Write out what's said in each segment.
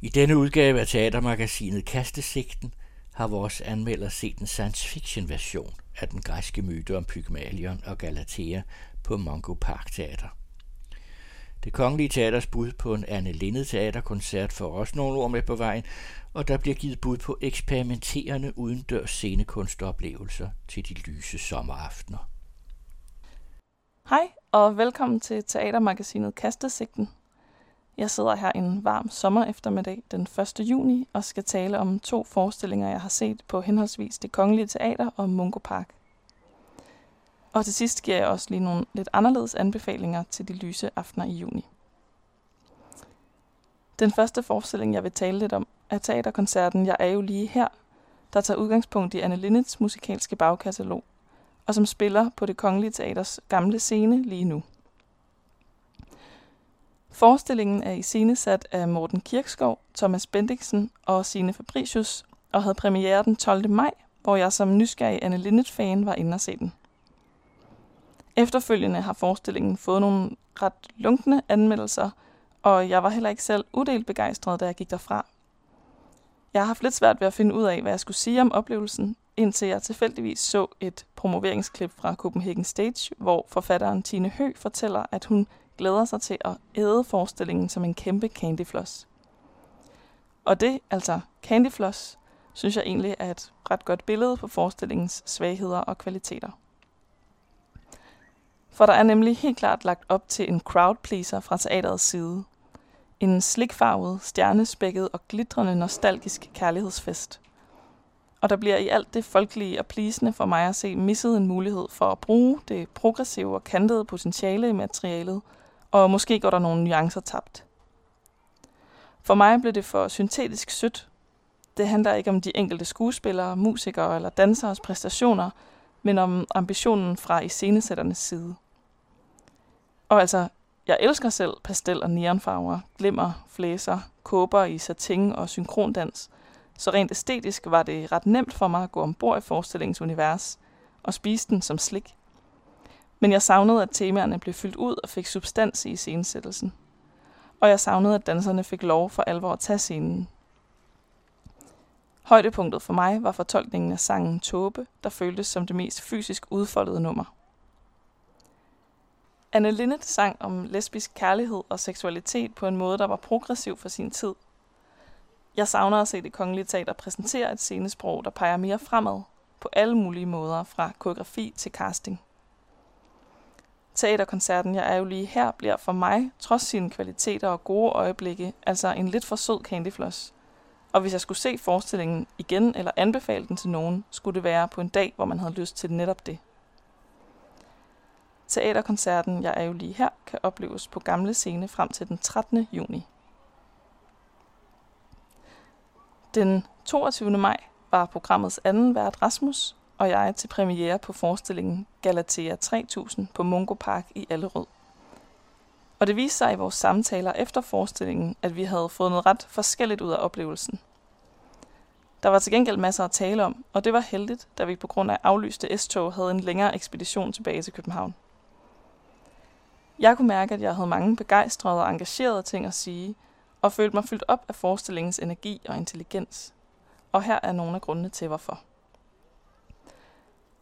I denne udgave af teatermagasinet Kastesigten har vores anmelder set en science-fiction-version af den græske myte om Pygmalion og Galatea på Mungo Park Teater. Det Kongelige Teaters bud på en Anne Linnet teaterkoncert får også nogle ord med på vejen, og der bliver givet bud på eksperimenterende udendørs scenekunstoplevelser til de lyse sommeraftener. Hej og velkommen til teatermagasinet Kastesigten. Jeg sidder her en varm sommereftermiddag den 1. juni og skal tale om to forestillinger, jeg har set på henholdsvis Det Kongelige Teater og Mungo Park. Og til sidst giver jeg også lige nogle lidt anderledes anbefalinger til de lyse aftener i juni. Den første forestilling, jeg vil tale lidt om, er teaterkoncerten Jeg er jo lige her, der tager udgangspunkt i Anne Linnets musikalske bagkatalog, og som spiller på Det Kongelige Teaters gamle scene lige nu. Forestillingen er iscenesat af Morten Kirkskov, Thomas Bendiksen og Signe Fabricius, og havde premiere den 12. maj, hvor jeg som nysgerrig Anne Linnet-fan var inde og se den. Efterfølgende har forestillingen fået nogle ret lunkne anmeldelser, og jeg var heller ikke selv udelt begejstret, da jeg gik derfra. Jeg har haft lidt svært ved at finde ud af, hvad jeg skulle sige om oplevelsen, indtil jeg tilfældigvis så et promoveringsklip fra Copenhagen Stage, hvor forfatteren Tine Hø fortæller, at hun glæder sig til at æde forestillingen som en kæmpe candyfloss. Og det, altså candyfloss, synes jeg egentlig er et ret godt billede på forestillingens svagheder og kvaliteter. For der er nemlig helt klart lagt op til en crowdpleaser fra teaterets side. En slikfarvet, stjernespækket og glitrende nostalgisk kærlighedsfest. Og der bliver i alt det folkelige og pleasende for mig at se misset en mulighed for at bruge det progressive og kantede potentiale i materialet, og måske går der nogle nuancer tabt. For mig blev det for syntetisk sødt. Det handler ikke om de enkelte skuespillere, musikere eller danseres præstationer, men om ambitionen fra iscenesætternes side. Og altså, jeg elsker selv pastel- og neonfarver, glimmer, flæser, kåber i satin og synkrondans, så rent æstetisk var det ret nemt for mig at gå ombord i forestillingens univers og spise den som slik. Men jeg savnede, at temaerne blev fyldt ud og fik substans i iscenesættelsen. Og jeg savnede, at danserne fik lov for alvor at tage scenen. Højdepunktet for mig var fortolkningen af sangen Tåbe, der føltes som det mest fysisk udfoldede nummer. Anne Linnet sang om lesbisk kærlighed og seksualitet på en måde, der var progressiv for sin tid. Jeg savner at se Det Kongelige Teater præsentere et scenesprog, der peger mere fremad, på alle mulige måder, fra koreografi til casting. Teaterkoncerten Jeg er jo lige her bliver for mig, trods sine kvaliteter og gode øjeblikke, altså en lidt for sød candyfloss. Og hvis jeg skulle se forestillingen igen eller anbefale den til nogen, skulle det være på en dag, hvor man havde lyst til netop det. Teaterkoncerten Jeg er jo lige her kan opleves på Gamle Scene frem til den 13. juni. Den 22. maj var programmets anden vært Rasmus og jeg til premiere på forestillingen Galatea 3000 på Mungo Park i Allerød. Og det viste sig i vores samtaler efter forestillingen, at vi havde fået noget ret forskelligt ud af oplevelsen. Der var til gengæld masser at tale om, og det var heldigt, da vi på grund af aflyste S-tog havde en længere ekspedition tilbage til København. Jeg kunne mærke, at jeg havde mange begejstrede og engagerede ting at sige, og følte mig fyldt op af forestillingens energi og intelligens. Og her er nogle af grundene til hvorfor.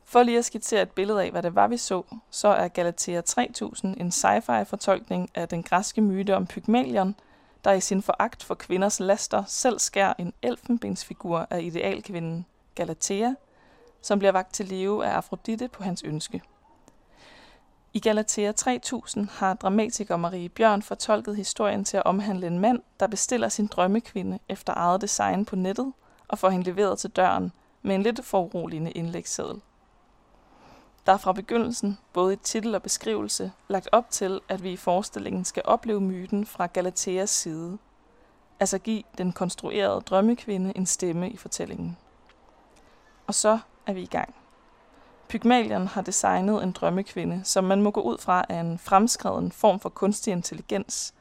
For lige at skitsere et billede af, hvad det var, vi så, så er Galatea 3000 en sci-fi-fortolkning af den græske myte om Pygmalion, der i sin foragt for kvinders laster selv skærer en elfenbensfigur af idealkvinden Galatea, som bliver vakt til live af Afrodite på hans ønske. I Galatea 3000 har dramatiker Marie Bjørn fortolket historien til at omhandle en mand, der bestiller sin drømmekvinde efter eget design på nettet og får hende leveret til døren med en lidt foruroligende indlægsseddel. Der er fra begyndelsen, både i titel og beskrivelse, lagt op til, at vi i forestillingen skal opleve myten fra Galateas side, altså give den konstruerede drømmekvinde en stemme i fortællingen. Og så er vi i gang. Pygmalion har designet en drømmekvinde, som man må gå ud fra er en fremskreden form for kunstig intelligens,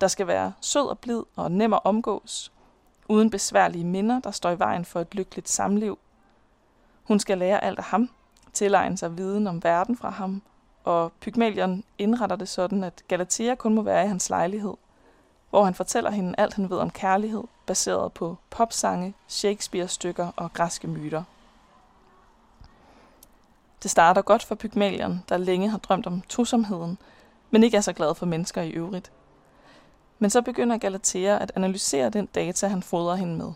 der skal være sød og blid og nem at omgås, uden besværlige minder, der står i vejen for et lykkeligt samliv. Hun skal lære alt af ham, tilegne sig viden om verden fra ham, og Pygmalion indretter det sådan, at Galatea kun må være i hans lejlighed, hvor han fortæller hende alt, han ved om kærlighed, baseret på popsange, Shakespeare-stykker og græske myter. Det starter godt for Pygmalion, der længe har drømt om tosomheden, men ikke er så glad for mennesker i øvrigt. Men så begynder Galatea at analysere den data, han fodrer hende med.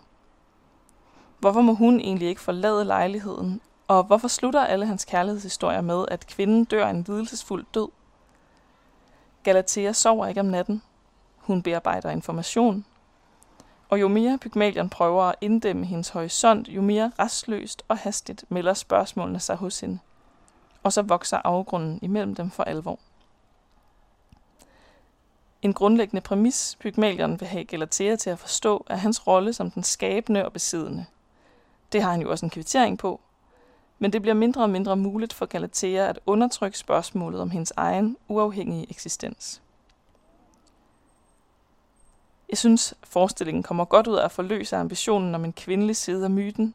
Hvorfor må hun egentlig ikke forlade lejligheden, og hvorfor slutter alle hans kærlighedshistorier med, at kvinden dør en lidelsesfuld død? Galatea sover ikke om natten. Hun bearbejder information. Og jo mere Pygmalion prøver at inddæmme hendes horisont, jo mere rastløst og hastigt melder spørgsmålene sig hos hende. Og så vokser afgrunden imellem dem for alvor. En grundlæggende præmis, Pygmalion vil have Galatea til at forstå, er hans rolle som den skabende og besiddende. Det har han jo også en kvittering på. Men det bliver mindre og mindre muligt for Galatea at undertrykke spørgsmålet om hendes egen uafhængige eksistens. Jeg synes, forestillingen kommer godt ud af at forløse ambitionen om en kvindelig side af myten,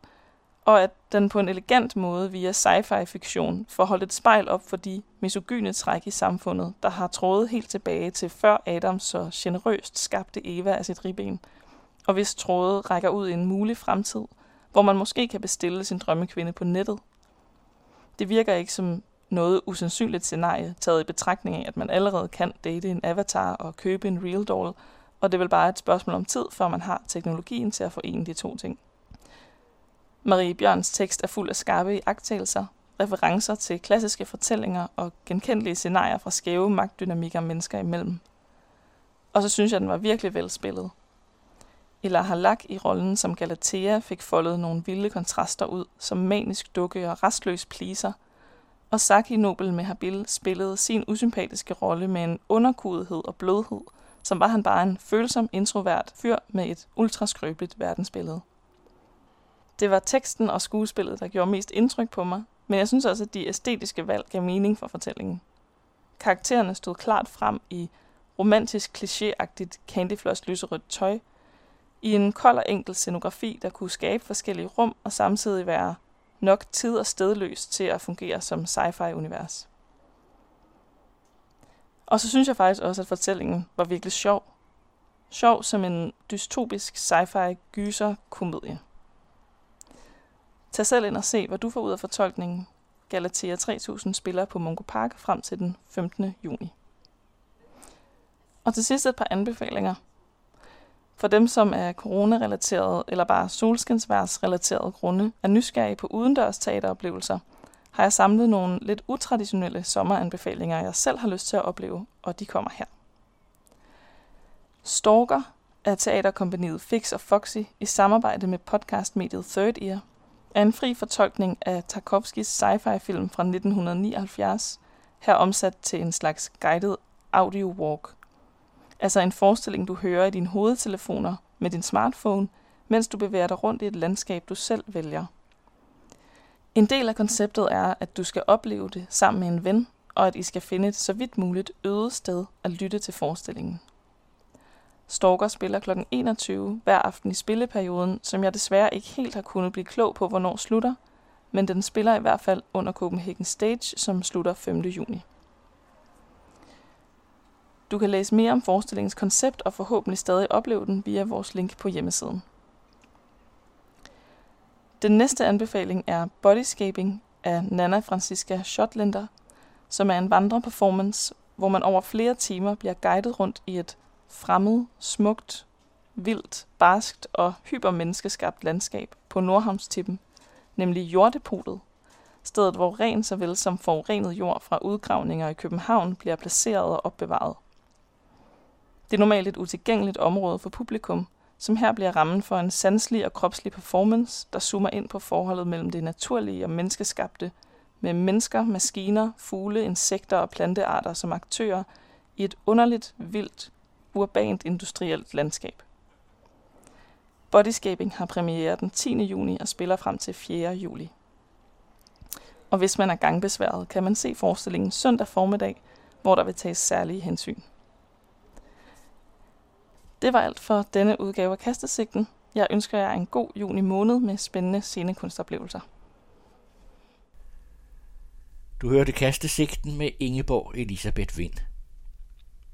og at den på en elegant måde via sci-fi-fiktion får holdt et spejl op for de misogyne træk i samfundet, der har trådet helt tilbage til før Adam så generøst skabte Eva af sit ribben, og hvis tråde rækker ud i en mulig fremtid, hvor man måske kan bestille sin drømmekvinde på nettet. Det virker ikke som noget usandsynligt scenarie, taget i betragtning af, at man allerede kan date en avatar og købe en real doll, og det er vel bare et spørgsmål om tid, før man har teknologien til at forene de to ting. Marie Bjørns tekst er fuld af skarpe iagttagelser, referencer til klassiske fortællinger og genkendelige scenarier fra skæve magtdynamikker mennesker imellem. Og så synes jeg, den var virkelig velspillet. Illa Halak i rollen som Galatea fik foldet nogle vilde kontraster ud, som manisk dukke og rastløs pleaser, og Saki Nobel med Habil spillede sin usympatiske rolle med en underkudhed og blødhed, som var han bare en følsom introvert fyr med et ultraskrøbeligt verdensbillede. Det var teksten og skuespillet, der gjorde mest indtryk på mig, men jeg synes også, at de æstetiske valg gav mening for fortællingen. Karaktererne stod klart frem i romantisk klichéagtigt candyfloss lyserødt tøj, i en kold og enkel scenografi, der kunne skabe forskellige rum og samtidig være nok tid- og stedløs til at fungere som sci-fi-univers. Og så synes jeg faktisk også, at fortællingen var virkelig sjov. Sjov som en dystopisk sci-fi-gyser-komedie. Tag selv ind og se, hvad du får ud af fortolkningen. Galatea 3000 spiller på Mungo Park frem til den 15. juni. Og til sidst et par anbefalinger. For dem, som er coronarelaterede eller bare solskinsværsrelaterede grunde, er nysgerrige på udendørs teateroplevelser, har jeg samlet nogle lidt utraditionelle sommeranbefalinger, jeg selv har lyst til at opleve, og de kommer her. Stalker af teaterkompaniet Fix og Foxy i samarbejde med podcastmediet Third Ear er en fri fortolkning af Tarkovskis sci-fi-film fra 1979, her omsat til en slags guided audio walk. Altså en forestilling, du hører i dine hovedtelefoner med din smartphone, mens du bevæger dig rundt i et landskab, du selv vælger. En del af konceptet er, at du skal opleve det sammen med en ven, og at I skal finde et så vidt muligt øget sted at lytte til forestillingen. Stalker spiller kl. 21 hver aften i spilleperioden, som jeg desværre ikke helt har kunnet blive klog på, hvornår slutter, men den spiller i hvert fald under Copenhagen Stage, som slutter 5. juni. Du kan læse mere om forestillingens koncept og forhåbentlig stadig opleve den via vores link på hjemmesiden. Den næste anbefaling er Bodyscaping af Nanna Francisca Schottlinder, som er en vandreperformance, hvor man over flere timer bliver guidet rundt i et fremmed, smukt, vildt, barskt og hypermenneskeskabt landskab på Nordhavnstippen, nemlig Jordepotet, stedet hvor ren såvel som forurenet jord fra udgravninger i København bliver placeret og opbevaret. Det er normalt et utilgængeligt område for publikum, som her bliver rammen for en sanselig og kropslig performance, der zoomer ind på forholdet mellem det naturlige og menneskeskabte, med mennesker, maskiner, fugle, insekter og plantearter som aktører i et underligt, vildt, urbant industrielt landskab. Bodyscaping har premiere den 10. juni og spiller frem til 4. juli. Og hvis man er gangbesværet, kan man se forestillingen søndag formiddag, hvor der vil tages særlige hensyn. Det var alt for denne udgave af Kastesigten. Jeg ønsker jer en god juni måned med spændende scenekunstoplevelser. Du hørte Kastesigten med Ingeborg Elisabeth Wind.